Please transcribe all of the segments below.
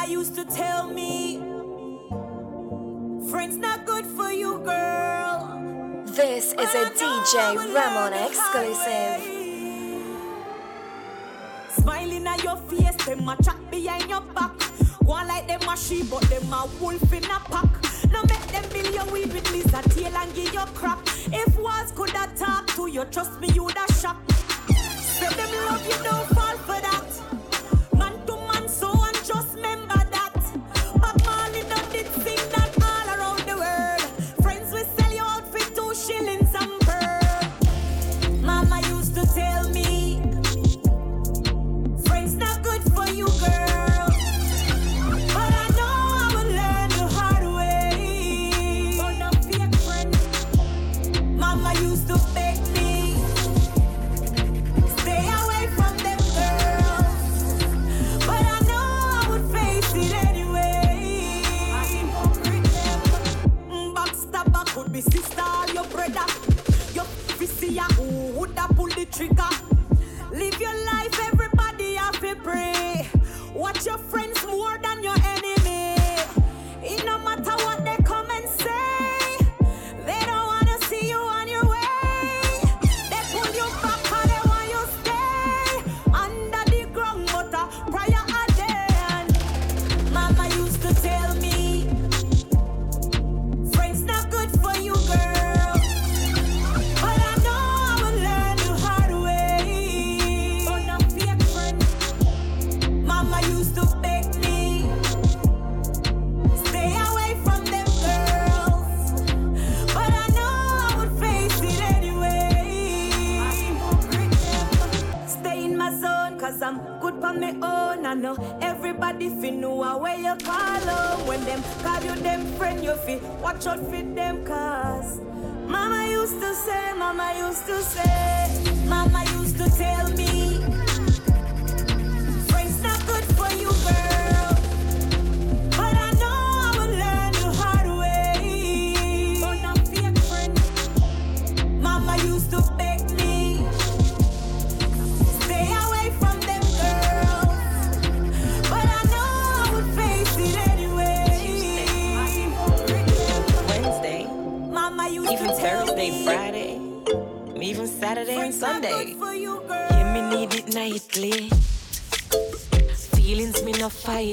mama used to tell me, friends not good for you, girl. This is a DJ Ramon exclusive. Smiling at your face, them a track behind your back. One like them a sheep, but them a wolf in a pack. Now make them bill your weave with lizard tail and give your crap. If was could have talked to you, trust me, you'd have shot. Say them love you, don't fall for that.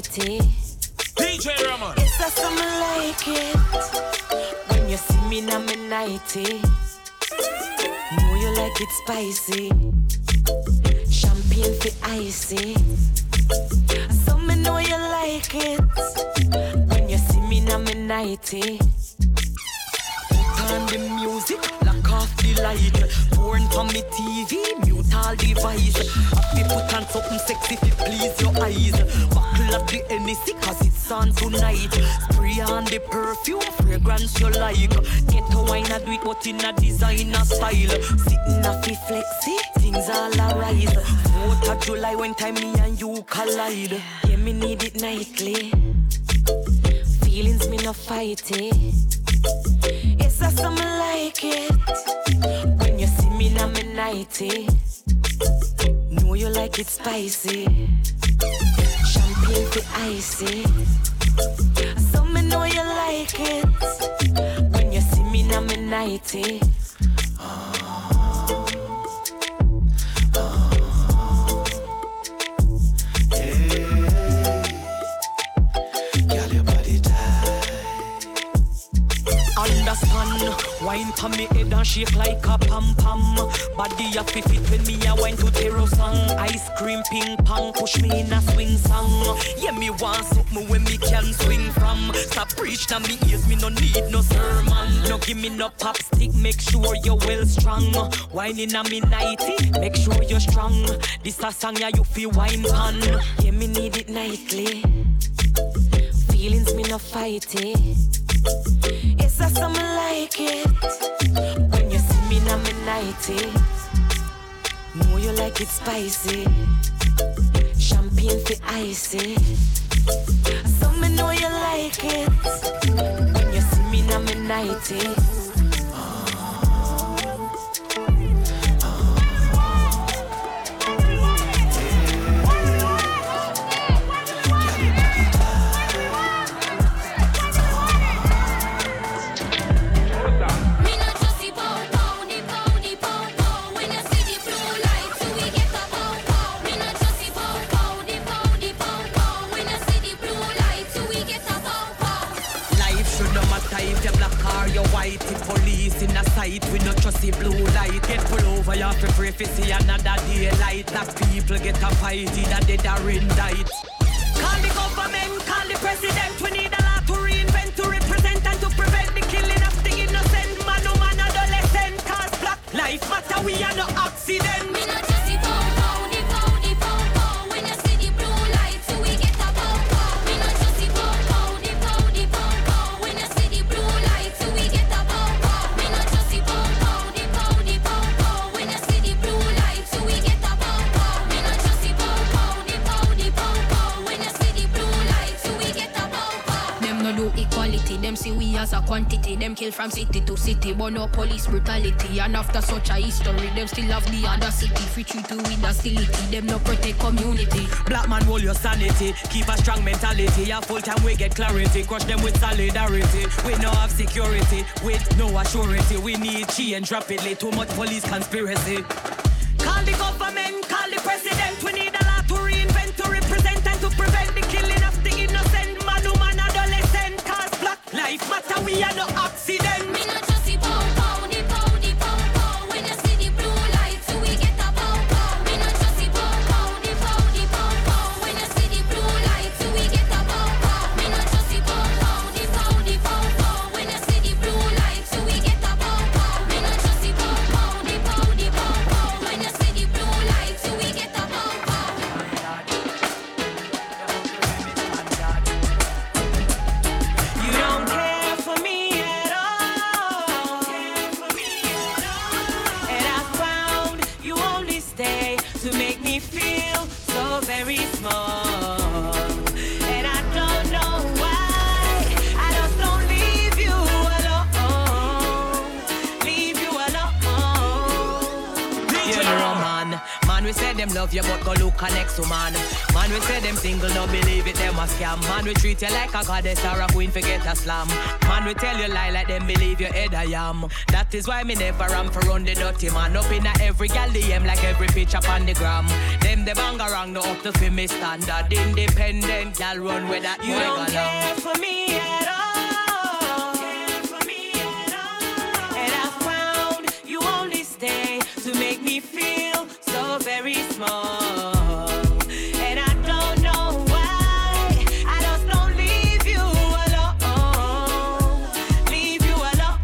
DJ Ramon. It's a summer like it. When you see me now me nighty, know you like it spicy. Champagne for icy. So me know you like it. When you see me now me nighty. Turn the music, lock off the light. Born from the TV, mute all device. Happy put on something sexy to please your eyes. Buckle up the NSC cause it's on tonight. Spray on the perfume, fragrance you like. Get a wine and do it but in a designer style. Sitting up the flexi, things all arise. 4th of July when time me and you collide. Yeah, me need it nightly. Feelings me no fight it. It's a summer like it. When you see me now me nighty, know you like it spicy. Champagne for icy. So me know you like it. When you see me now me nighty. Wine to me head and shake like a pom-pom. Body up if it when me a wine to terror song. Ice cream ping pong push me in a swing song. Yeah, me want something when me can swing from. Stop preach to me ears, me no need no sermon. No give me no pop stick, make sure you're well strong. Wine in a me nighty, make sure you're strong. This a song yeah you feel wine on. Yeah, me need it nightly. Feelings me no fighty. It's a summer like it. When you see me now me nighty, know you like it spicy. Champagne for icy. So me know you like it. When you see me now me nighty. white, if police in a sight, we not trust the blue light. Get pulled over, you have to pray for see another daylight. That people get a fight, either dead or indicted. Call the government, call the president, we need a lot to reinvent, to represent and to prevent the killing of the innocent. Man, no man, adolescent, cause black life matter, we are no accident. We not just the bow, the bow, the bow, bow. When you see the blue light, so we get a bow, bow. We not just the bow, bow, the bow, the bow, bow. When you see the blue light, so we get a bow, bow. We not just the bow, bow, the bow, the bow, bow. When you see the blue light, so we get a bow, bow. We not just the bow, bow, the bow, the bow, bow. When you see the blue light, so we get a bow, bow. Them no do equality, them see we as a quantity. Them kill from city to city, but no police brutality. And after such a history, them still have the audacity. Free treat to with hostility, them no protect community. Black man, hold your sanity, keep a strong mentality. A full time we get clarity, crush them with solidarity. We no have security, with no assurance. We need change rapidly, too much police conspiracy. Call the government, call the president. We need a lot to reinvent, to represent and to prevent the killing of the innocent. Man, woman, adolescent, cause black life matter, we are no accident. Me not just the bow, bow, the bow, the bow, bow. When you see the blue light, so we get a bow, bow. Me not just the bow, bow, the bow, the bow, bow. When you see the blue light, so we get a bow, bow. Me not just the bow, bow, the bow, the bow, bow. When you see the blue light, so we get a bow, bow. Me not just the bow, bow, the bow, the bow, bow. When you see the blue light, so we get a bow, bow. You don't care for me at all. And I found you only stay to make me feel so very small. And I don't know why I just don't leave you alone. Leave you alone. DJ Ramon, man, we said them love you, but go look at next woman. Man, we say them single, no believe it, them a scam. Man, we treat you like a goddess or a queen, forget a slam. Man, we tell you lie like them believe your head I am. That is why me never am for run the dirty man. Up in a every gal DM like every picture on the gram. Them the bang around, no up to fi me standard. Independent gal run with that. You don't care for me at all. And I found you only stay to make me feel so very small. And I don't know why I just don't leave you alone. Leave you alone.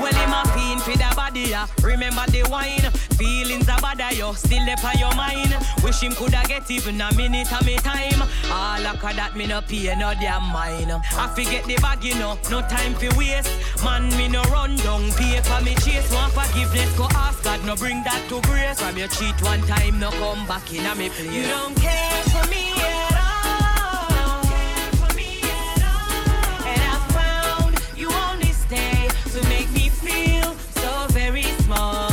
Well, I'm a fiend for the body, yeah. Remember the wine. Feelings are bad, you still left on your mind. Wish him coulda get even a minute of me time. All I could that me no pay no damn mind. I forget the bag, you know, no time for waste. Man, me no run down, pay for me chase. Want forgiveness, go ask God, no bring that to grace. From your cheat one time, no come back in a me place. You don't care for me at all. And I found you only stay to make me feel so very small.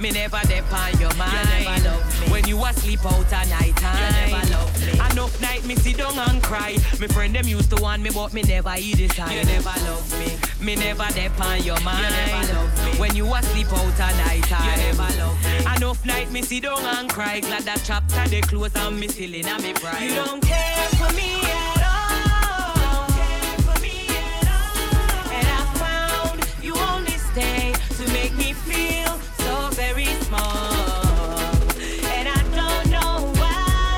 Me never depend your mind. You never love me. When you a sleep out at night time. You never love me. Enough night me sit down and cry. Me friend them used to want me, but me never hear this time. You never love me. Me never depend your mind. You never love me. When you a sleep out at night time. You never love me. Enough night me sit down and cry. Glad that chapter they close and me still in me pride. You don't care for me at all. You don't care for me at all. And I found you only stay to make me feel so very small, and I don't know why.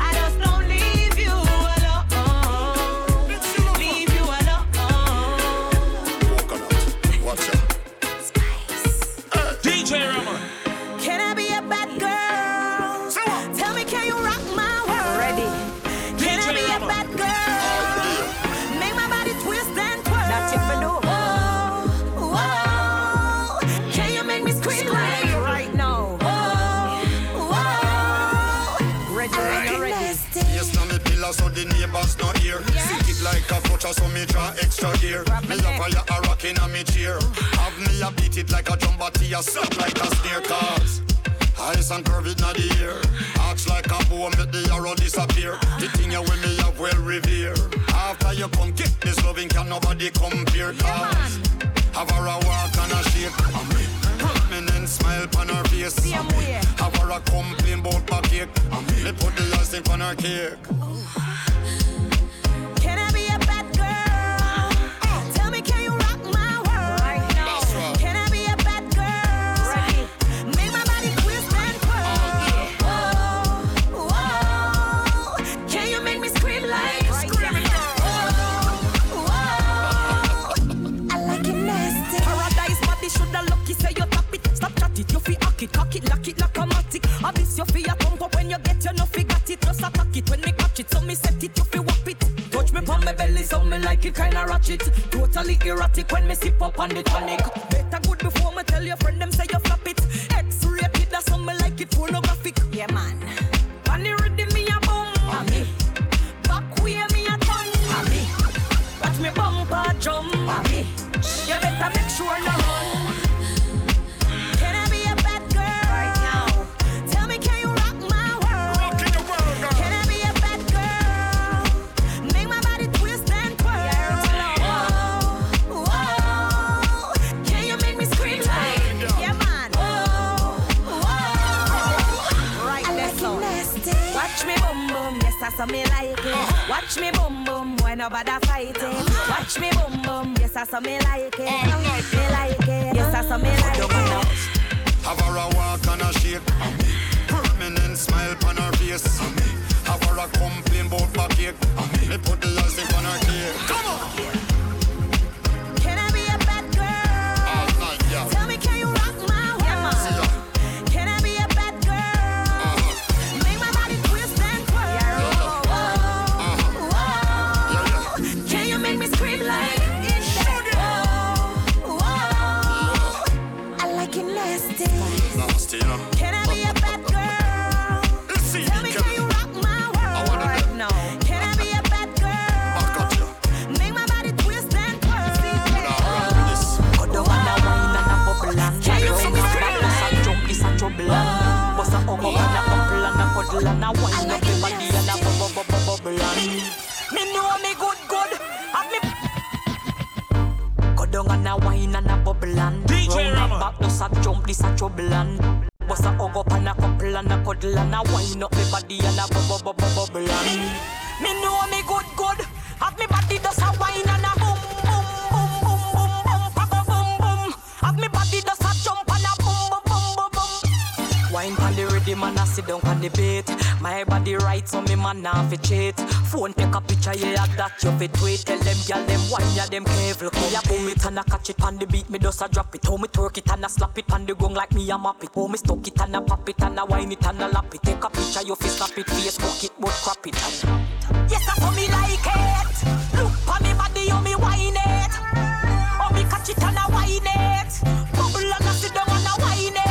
I just don't leave you alone. Leave you alone. Watch out. Spice. DJ Ramon. Can I be a bad girl? Someone. Tell me, can you rock my world? Ready. Can DJ I be Ramon. A bad girl? Make my body twist and twirl. That's it for no. So the neighbors not here. Yes. Sick it like a vulture, so me draw extra gear. Me a fire a rockin' and me cheer. Have me a beat it like a jumbati, a slap like a snare. Cause eyes and curve it not the ear. Arch like a bow, make the arrow disappear. The thing you with me have well revere. After you come get this loving, can nobody compare. Cause have her a walk and a shake. And me cake. Me put the last thing on her cake. Can I be a bad girl? Tell me, can you rock my world? Right now. Can I be a bad girl? Right. Make my body twist and twirl. Whoa, whoa. Can you make me scream like right now? Whoa, whoa. I like it nasty. Paradise body shoulda lucky. Say you tap it, stop chat it. You feel hack it, cock it, lock it, like a matic. Abyss you feel a thump up when you get your nuffy got it. Just attack it when me catch it. So me set it, you feel whop it. On my belly, so me like it kinda ratchet. Totally erratic when me sip up on the tonic. Better good before me tell your friend them say you flap it. X-rated, that's how me like it, pornographic. Yeah man. And the rhythm me a bum. Mommy. Back way me a tongue. Mommy. Watch me bumper jump. Mommy. You better make sure no run. So me like it. Watch me boom boom when nobody fighting. Watch me boom boom. Yes, I saw me like it. Me like it. Yes, I saw me like it. Have her a walk and a shake. Permanent smile on her face. Have her a complain about my cake. Me put the last thing on her cake. Come on. Can I be a bad girl? Tell me, can you rock my world? Can I be a bad girl? Nasty, you know? Can I be a bad girl? Tell me, can you rock my world right now? Can I be a bad girl? Make my body twist and twirl. Can you see me straight like? Me know me good. And a wine and a bubble and DJ Ramon back does a jump, this a trouble and bust a hug up and a couple and a cuddle and a wine up me body and a bubble and me know me good have me body does a wine and a boom boom boom boom boom boom boom boom boom have me body does a jump and a boom boom boom boom boom wine pan the rhythm and a sit down pan the beat my body right so me man have it cheat. Phone take a picture, yeah, that you fit tweet. Tell them, yeah, them wine, yeah, them careful. Yeah, boom it and I catch it on the beat, me does I drop it. How me twerk it and I slap it on the gong like me I map it. How me stuck it and I pop it and I wine it and I lap it. Take a picture, you fit snap it, Facebook it, but crap it. Yes, I saw me like it. Look for me body, you me wine it. Oh, me catch it and I wine it. Bubble and I sit down and I wine it.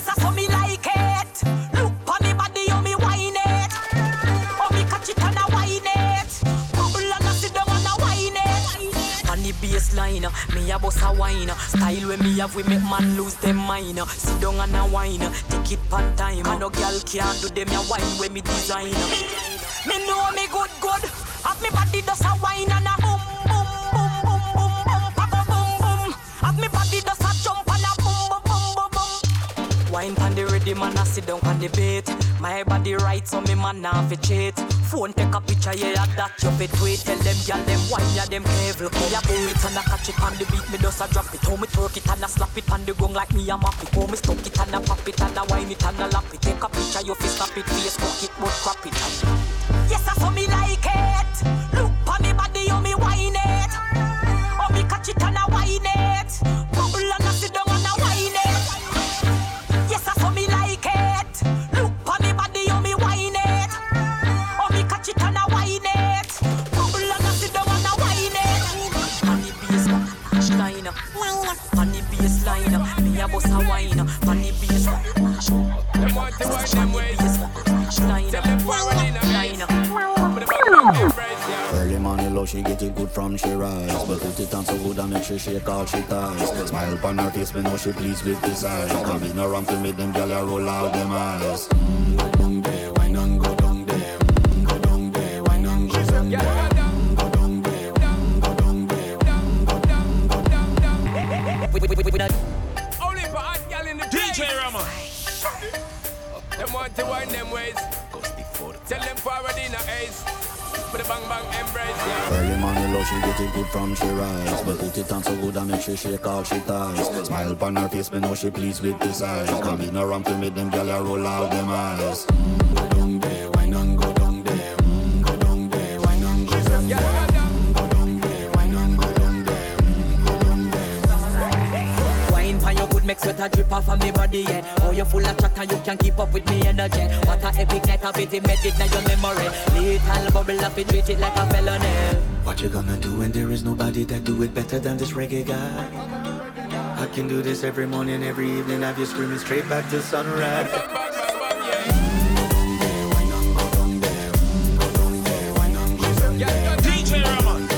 Yes, I saw me like it. Look for me body, you me wine it. Baseline, me a boss a wine. Style when me have we make man lose them mind. Sit down and a wine, take it pan time. And no girl can't do them a wine when me design. Me know me good. Have me body does a wine and a boom boom boom boom boom boom boom boom boom. Have me body does a jump and a boom boom boom boom boom. Wine pan the rhythm and I sit down pan the beat. My body right so me man have a cheat. Phone take a picture, yeah, that you fit tweet. Tell them, yeah, them wine, yeah, them cable. Yeah, boom it and I catch it on the beat, me does I drop it. How me twerk it and I slap it on the gong like me I map it. How me stuck it and I pop it and I wine it and I lap it. Take a picture, you fist up it, Facebook it, but crap it. Yes, I saw me like it. Look for me body, you me wine it. Oh, me catch it and I wine it. Bubble and I sit down and I wine it. Yes, I saw me like it. Look for me body, you me wine it. Catch it and I wine it. Bubble and I sit down and I wine it. Funny baseline, funny baseline. Me a boss a wine, funny baseline. Them want to wine them ways. Tell them power in a base. Early morning love, she get it good from she rise. But put it on so good and make she shake all she ties. Smile on her face, me know she pleased with this eyes. Come in around to make them gyal roll out them eyes. Go down there, wine and go down there. Go down there, go down there, go down, go down. Only for us, y'all in the DJ Ramon. Them want bang bang embrace ya. Early morning love, she get it good from she rise. Me put it on so good and make she shake all she ties. Smile upon her face, me know she pleased with this eyes. Come in around to make them gyal roll out them eyes. Go down there, why none go down there? Go down there, why none go down there? Go down there, why none go down there? Go down there. Wine for your good make sweat a drip off of me body, yeah. Oh, you're full of chatter, you can't keep up with me energy. What a epic night of it, made it now your memory. Little bubble up, it treat it like a felony. What you gonna do when there is nobody that do it better than this reggae guy? I can do this every morning, every evening, have you screaming straight back to sunrise. DJ Ramon.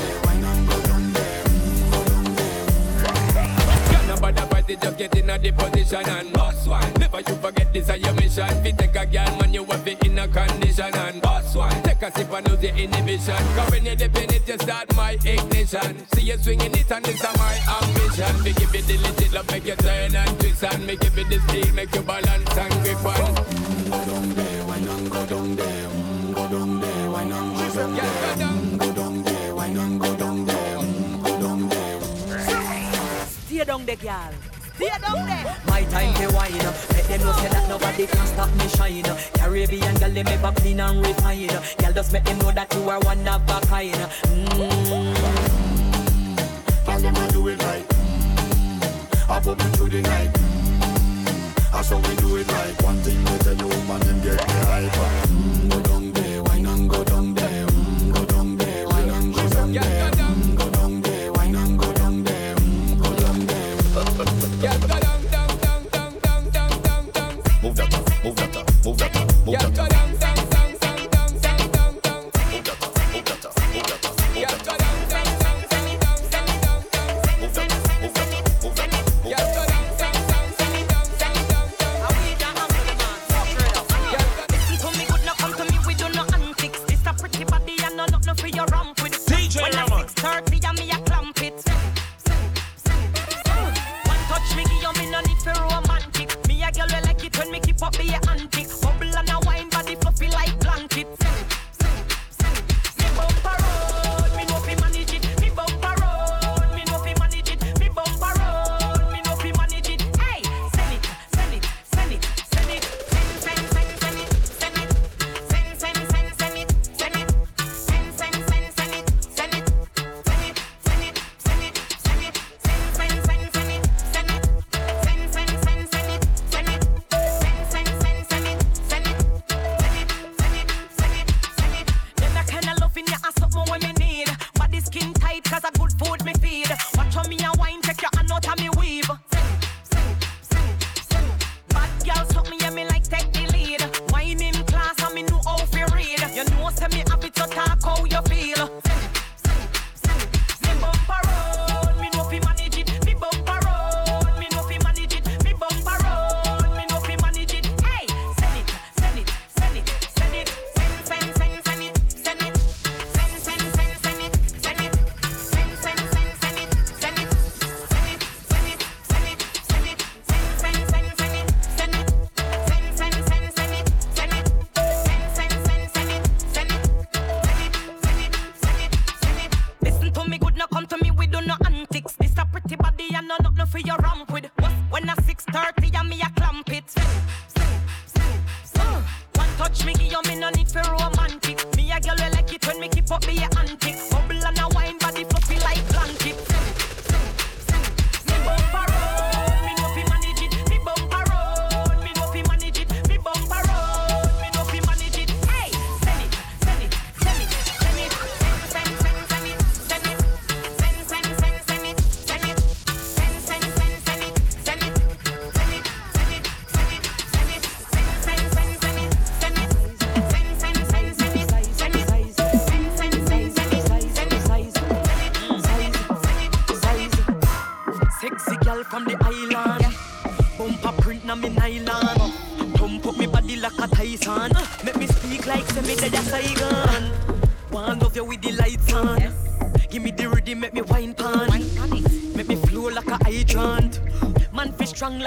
Just get in a deposition and boss one. Never you forget this is your mission. If you take a girl, man, you have it in a condition and boss one. Take a sip and lose your inhibition. Cause when you dip in it, you start my ignition. See you swinging it and this is my ambition. We give you the legit love, make you turn and twist and make you the steel, make you balance and grip on. Go down there, why none go down there? Go down there, why none go down there? Go down there, why none go down there? Go down there. Stay down there, girl. My time to wine. Let them know say that nobody can stop me shine. Caribbean girl, they make a clean and refine. Girl, just make them know that you are one of a kind. And them do it right. I pop it through the night. That's how we do it right. One thing with a woman, them get me hyper. Go down there, why not go down there? Go down there, why not go down there? Go down there, why not go down there? Go down there. Move that up, move that up, move that up, move that up.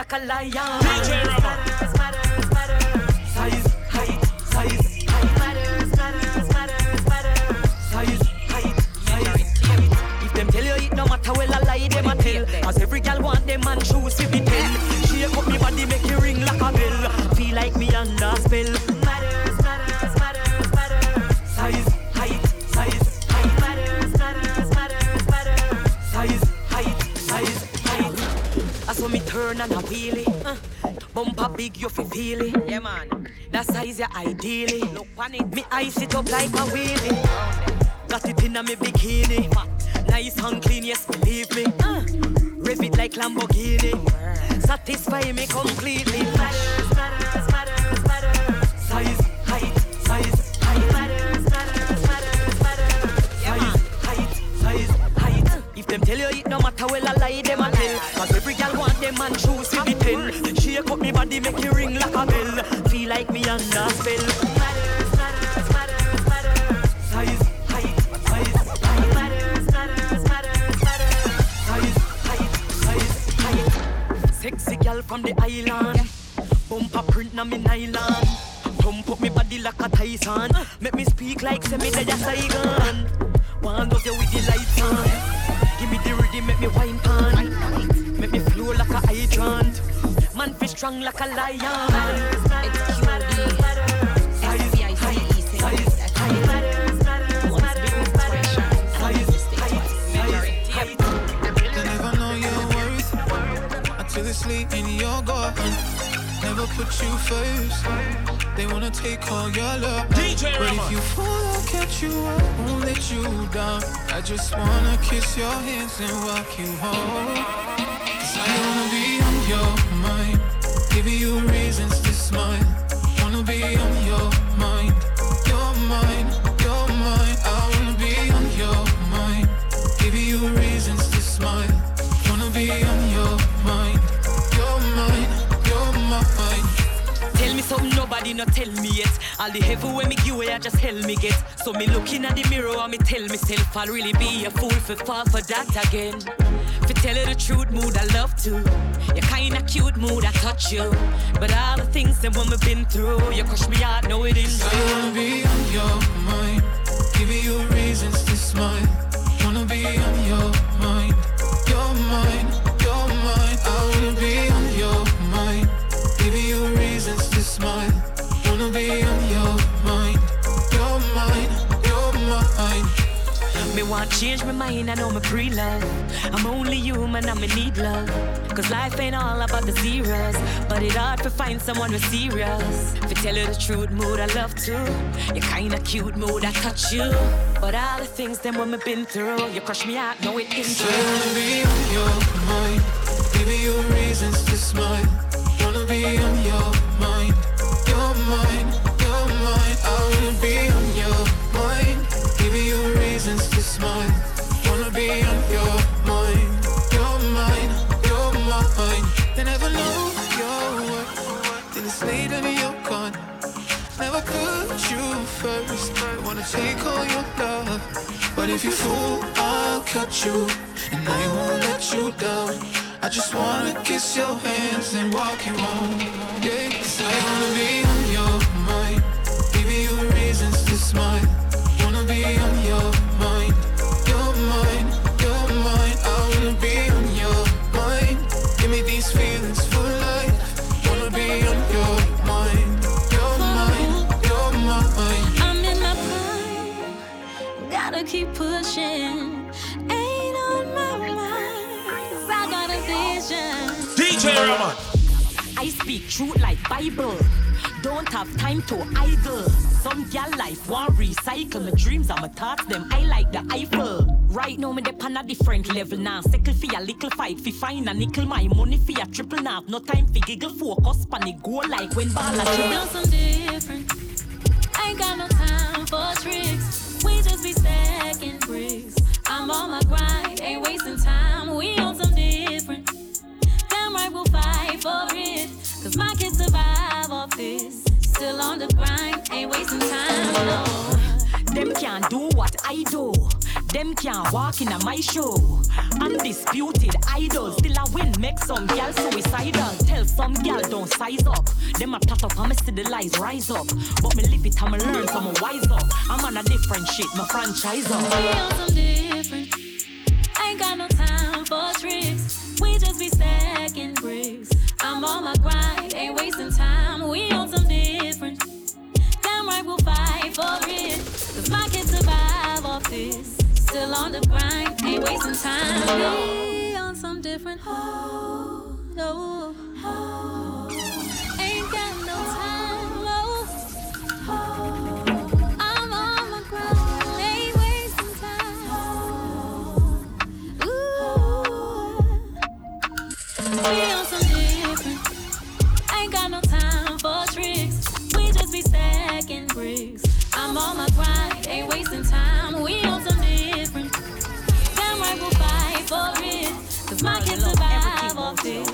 Size, height, size, height. Matters, matters, matters, matters. Size, feel. As every gal want them man shoes to be thin. Shake up me body, make you ring like a bell. Feel like me under spell. Matters, matters, matters, matters. Size, height, size, height. Matters, matters, matters, matters. Size, height, size, height. I saw me turn and a wheelie. Bumper big, you feel it. Yeah, man. That size, yeah, ideally. Look on it. Me ice it up like a wheelie. Got it in a me bikini. Nice and clean, yes, believe me. Rev it like Lamborghini. Satisfy me completely. Matters, matters, matters, matters. Size, height, size, height. Matters, matters, matters, matters. Size, height, size, height. If them tell you it, no matter well, I lie, them a tell. Cause every girl want them and choose to be ten. Shake up me body, make you ring like a bell. Feel like me under spell. Matters, matters, matters, matters. Size, height, size, height. Matters, matters, matters, matters. Size, height, size, height. Sexy girl from the island. Bumper print na me nylon. Pump up me body like a Tyson. Make me speak like Semidaya Saigon. One of you with the lights on. Give me the rhythm, make me wine pan. Make me flow like a hydrant. Man be strong like a lion. Matters, matters, it's QD. Matters, matters, size, height, size, height. Matters, matters, matters, matters, size, height, size, height. You never know your worth until it's late and you're gone. Never put you first. They wanna take all your love. DJ Ramon. But if you fall, I'll catch you up, won't let you down. I just wanna kiss your hands and walk you home. I wanna be on your mind, giving you reasons to smile. Wanna be on your mind, your mind, your mind. I wanna be on your mind, giving you reasons to smile. Wanna be on your mind, your mind, your mind. Tell me something nobody no tell me yet. All the heavy way me give away, I just hell me get. So me looking at the mirror and me tell myself I'll really be a fool for fall for that again. If you tell you the truth, mood I love to. You're kinda cute, mood I touch you. But all the things that women been through, you crush me out, no it isn't. I wanna be on your mind, giving you reasons to smile. Wanna be on your mind, your mind, your mind. I wanna be on your mind, giving you reasons to smile. Wanna be on your mind, your mind, your mind. Me want change my mind, I know my pre-love. I'm only human, I'm in need love. Cause life ain't all about the zeros, but it hard to find someone who's serious. If you tell her the truth, mood I love to. You're kinda cute, mood I touch you. But all the things them women been through, you crush me out, know it isn't true. So I wanna be on your mind, giving you reasons to smile. Wanna be on your mind, your mind, your mind. I wanna be on your mind, giving you reasons to smile. Wanna be on your mind, your mind, your mind. They never know your worth till it's late and you're gone. Never put you first, wanna take all your love. But if you fool, I'll cut you, and I won't let you down. I just wanna kiss your hands and walk you home. Yeah, cause I wanna be on your mind, giving you reasons to smile. Wanna be on your mind, your mind, your mind. I wanna be on your mind, give me these feelings for life. Wanna be on your mind, your mind, your mind. I'm in my prime, gotta keep pushing. Ain't on my mind, 'cause I got a vision. DJ Ramon. I speak truth like Bible. Don't have time to idle. Some gal life won't recycle. My dreams and my thoughts, them I like the Eiffel. Right now, me dep on a different level now. Second for a little fight, fi find a nickel. My money for a triple now. No time for giggle, focus, panic, go like when ball at you. Doing some different. I ain't got no time for tricks. We just be stacking bricks. I'm on my grind, ain't wasting time. We on some different. Damn right, we'll fight for it. Cause my kids survive off this. Still on the grind, ain't wasting time, no. Them can't do what I do. Them can't walk in my show. Undisputed idols. Still I win, make some gal suicidal. Tell some gal don't size up. Them a plot up, I'ma see the lies rise up. But me live it, I'ma learn, so I'ma wise up. I'm on a different shit, my franchise up. We on some different. Ain't got no time for tricks. still on the grind, ain't wasting time. Be on some different oh, no. Oh, ain't got no time, oh, oh, I'm on my grind, ain't wasting time. Oh, ooh. Be on some different, ain't got no time for tricks. We just be stacking bricks. I'm on my grind, ain't wasting time. We on some different. Damn right we'll fight for it. Cause my kids survive off this.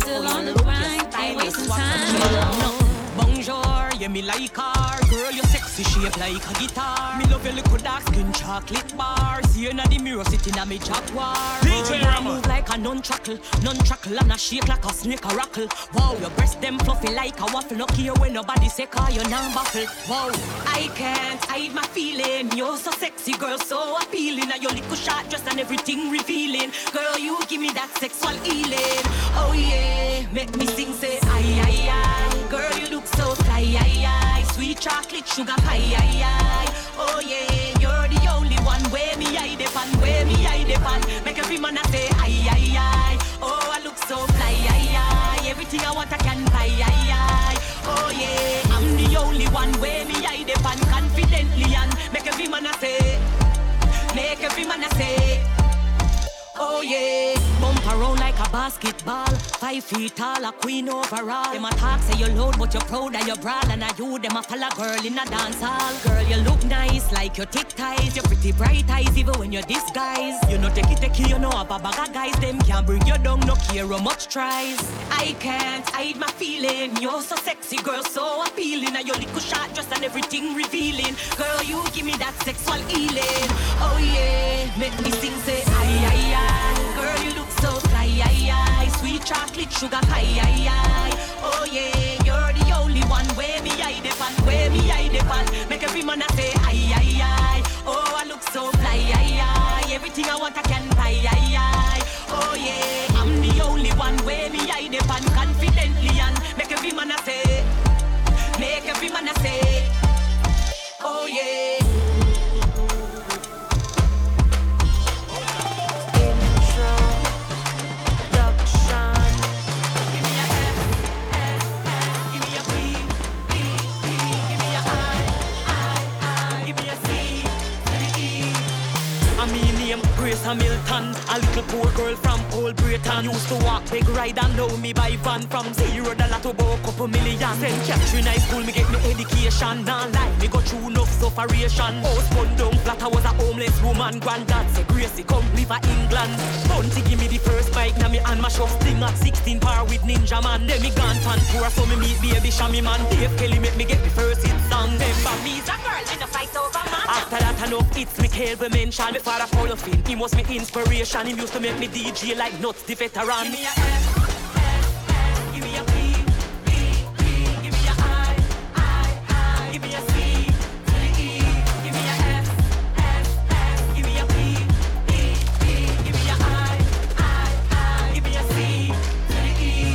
Still on the grind, ain't wasting time. Bonjour, yeah, me like her. Girl, you're sexy, shape like a guitar. Me love your little dark skin chocolate bar. See you in the mirror, sitting at me jaguar. DJ Ramon move like a nunchuckle, nunchuckle and a shake like a snake a rockle. Wow, your breast them fluffy like a waffle. No care when nobody say car, you're non-baffle. Wow, I can't hide my feeling. You're so sexy, girl, so appealing. And your little short dress and everything revealing. Girl, you give me that sexual healing. Oh yeah, make me sing, say aye, aye, aye. Girl, you do so fly, aye, aye. Sweet chocolate, sugar pie, aye, aye. Oh yeah, you're the only one. Where me I depend, where me I depend. Make every man I say aye, aye, aye. Oh, I look so fly, aye, aye. Everything I want I can buy, aye, aye. Oh yeah, I'm the only one. Where me I depend, confidently and make every man I say, make every man I say. Oh yeah, bump around like a basketball. 5 feet tall, a queen overall. Them a talk say you're loud but you're proud and you're brawl. And I you, them a follow girl in a dance hall. Girl, you look nice like your thick ties. Your pretty bright eyes even when you're disguised. You know take it, you know a bag of guys. Them can't bring you down, no care how much tries. I can't hide my feeling. You're so sexy, girl, so appealing. And your little short dress and everything revealing. Girl, you give me that sexual healing. Oh yeah, make me sing, say aye, aye, aye. Girl, you look so fly, aye, aye. Sweet chocolate, sugar pie, aye, aye. Oh yeah, you're the only one. Where me I depend, where me I depend. Make every man I say aye, aye, aye. Oh, I look so fly, aye, aye. Everything I want I can buy, aye, aye. Oh yeah, I'm the only one. Where me I depend, confidently and make every man I say, make every man I say. Oh yeah. Hamilton, a little poor girl from Old Britain. Used to walk big ride and know me by van. From $0 to about couple million. Then Catherine High School, me get me education. Now life, me go through enough sufferation. Housebound down flat, I was a homeless woman. Granddad said, Gracie, come live for England. Bunty give me the first bike, now me and my shop sting at 16 par with Ninja Man. Then me gone pan poor, so me meet baby Shammy Man. Dave Kelly make me get me first hit song. Remember me, the girl in the fight over man. After that, enough hits, me hail the mention. Me father Paul of Finn, he was my inspiration. Him used to make me DJ like nuts, the veteran. Give me a F, F, F. Give me a B, B, B. Give me a I, I, I. Give me a C to the E. Give me a F, F, F. Give me a B, B, B. Give me a I, I. Give me a C to the E.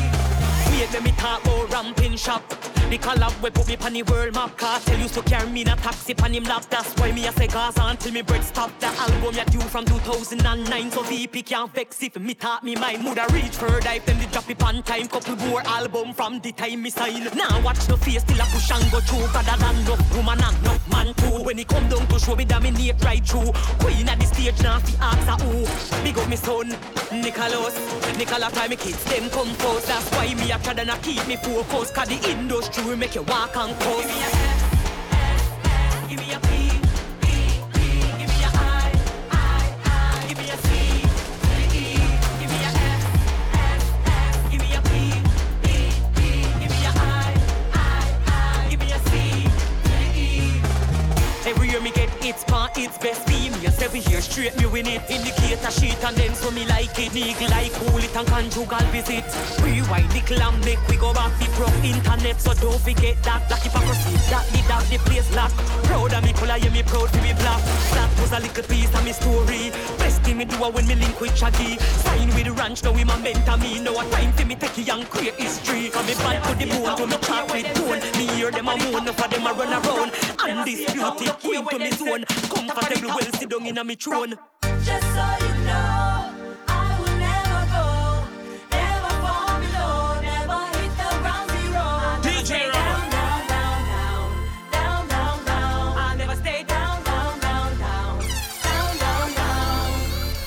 Wait, let me talk about ramping shop. The collab we put me pan the world map. Cartel used to carry me in a taxi pan him lap. That's why me a say Gaza until me bread stop. The album ya due from 2009. So VP can't vex if me talk me mind. Woulda reach further if them did drop it on time. Couple more album from the time me sign. Now watch no face till I push and go through. Rather than no woman and no man too. When he come down to show me dominate right through. Queen at the stage now she asks her who. Big up me son, Nicholas time me kids them come first. That's why me a try to keep me focused. Cause the industry we make you walk and coast. Give me a F, F, F. Give me a P, P, P. Give me a I, give me a C to the E. Give me a F, F, F. Give me a P, P, P. Give me a I, give me a C to the E. Every year me get its part, its best beam. Yes, every year straight me win it. Indicator sheet and then so me like it. Nigga like hold it and conjugal visit. Rewind the clam, make we go back the pro internet. So don't forget that. Like if I proceed, that me down the place lock. Proud of me color, yeah me proud to be black. That was a little piece of me story. Best in me do a when me link with Shaggy. Sign with the ranch, now him a mentor me. Now a time for me take young and create history. From me bad to the bone, to me chocolate tone. Me hear them a moan, enough of them a run around. And this beauty queen to me zone. Comfortable well sit down in a me throne. Just so you know, I will never go, never fall below, never hit the ground zero. DJ Ramon. Down, down, down, down, down, down. I'll never stay down, down, down, down, down, down, down.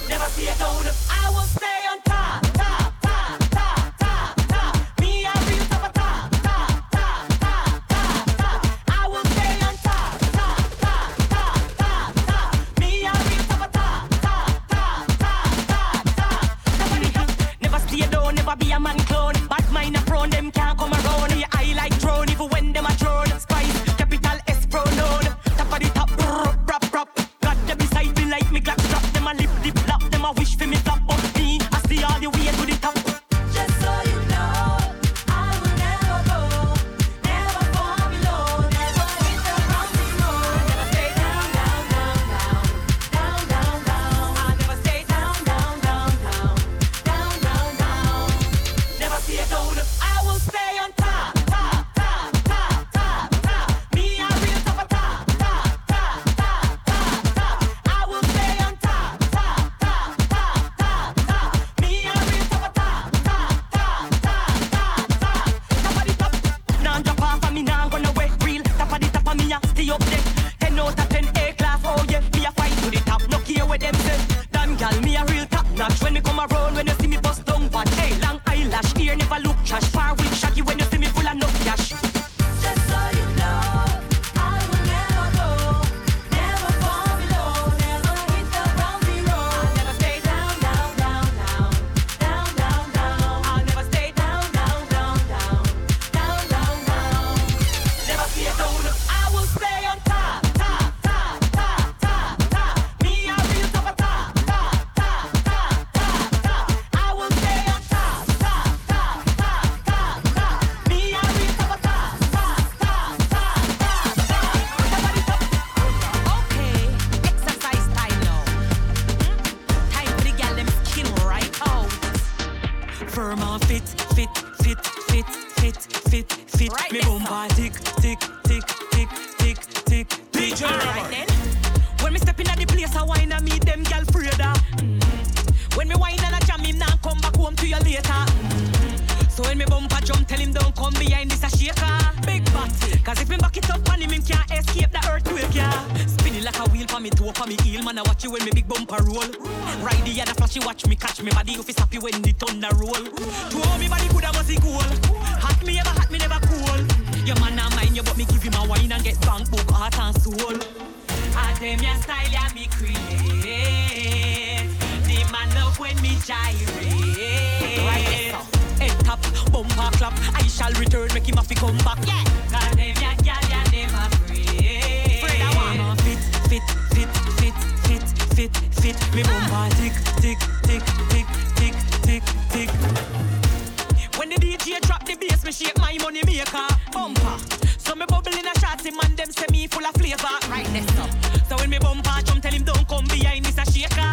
Never see it down. I will stay on top, top, top, top, top, top. Me, I'll be top, top, top, top, top, top, top. I will stay on top, top, top, top, top, top. Me, I'll be top, top. Never be a man clone, bad mind a prone, them can't come around. Yeah, I like throne, even when them a throne. Spice, capital S pronoun. Top of the top, brrrr, rap, rap. God, them beside me like me glass drop. Them a lip, lip, flap, them a wish for me flop. But me, I see all the way to the top. Just so you know, I will never go, never fall below, never hit the ground zero. I'll never stay down, down, down, down, down, down, down. I'll never stay down, down, down, down, down, down, down. Never see it down. I will stay on top, top, top, top, top, top. Me, I'll be on top of top, top, top, top, top, top. I will stay on top, top, top, top, top, top. Me, I'll be on top of top, top, top, top, top, top. Top of the top. Now drop off of me, now gonna wait real. Top of the top of me, I stay up there. 10 out of 10 A class, oh yeah. Me a fight to the top, no care where them say. Damn gal, me a real top notch. When me come around, when you see me bust down, but hey, long eyelash, ear never look trash. Far with Shaggy when you see me full of no cash. Just so you know, I will never go, never fall below, never hit the ground zero. I'll never stay down, down, down, down, down, down, down. I'll never stay down, down, down, down, down, down, down. Never see it down. I will stay on top, top, top, top, top, top. Me, I'll be on top of top, top, top, top, top, top. I will stay on top, top, top, top, top, top. Me, I'll be on top of top, top, top, top, top, top. Top of the top. Okay, exercise time now. Time for the girl them skin right out. Firm and fit, fit, fit, fit, fit, fit, fit. Right Me this bum up. body tick, tick, tick, tick, tick, tick. DJ Ramon. Alright then. When me step in at the place, I wine and meet them girl Freda. When me wine and I jam him, now come back home to you later. So when me bumper jump, tell him don't come behind this a shaker. Big bat. Cause if me back it up on him, him can't escape the earthquake, yeah. Spinning like a wheel for me toe, for me heel. Man, I watch you when me big bumper roll. Ride the other flashy, watch me catch me body. If it's happy when the thunder roll. To all me body good, I must equal. Hot me never cool. Your man not mine, you but me give him a wine and get bank book, heart and soul. I them your style, yeah, me create. The man love when me gyrate. Right, head tap, bumper clap. I shall return, make him a fi come back. Yeah, cause them ya gyal ya never afraid. Afraid I want fit, fit, fit, fit, fit, fit, fit. Me bumper tick, tick, tick, tick, tick, tick, tick. When the DJ drop the bass, me shake my money maker bumper. So me bubble in a shotty man, them say me full of flavor. Right, next up. So when me bumper jump, tell him don't come behind this a shaker.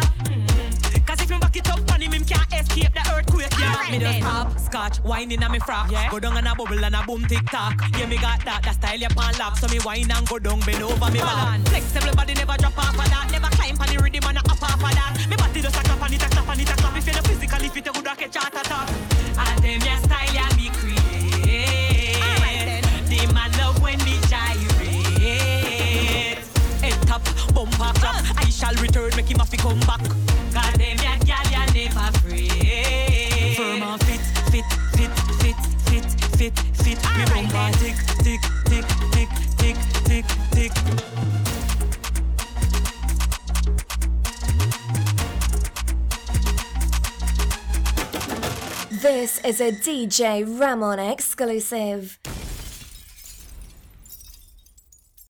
Cause if me back it up on him, him can't escape the earthquake, yeah. Right, me just pop, scotch, wine in a me frock, yeah. Go down and a bubble and a boom tick-tock. Yeah, me got that style you pan lap. So me wine and go down, bend over me balance. Flexible body never drop off of that. Never climb on the rhythm and a up off of that. Me body just a clap on it, a clap on it, a clap. If you no physically fit, you could a catch heart attack. And them your style ya me create. Alright then. Them a love when me gyrate. Head tap, bumper clap. I shall return, make him a fi come back. Cause them ya gyal ya never afraid. Firm and fit, fit, fit, fit, fit, fit, fit. Me bumper tick, tick, tick, tick, tick, tick, tick. This is a DJ Ramon exclusive.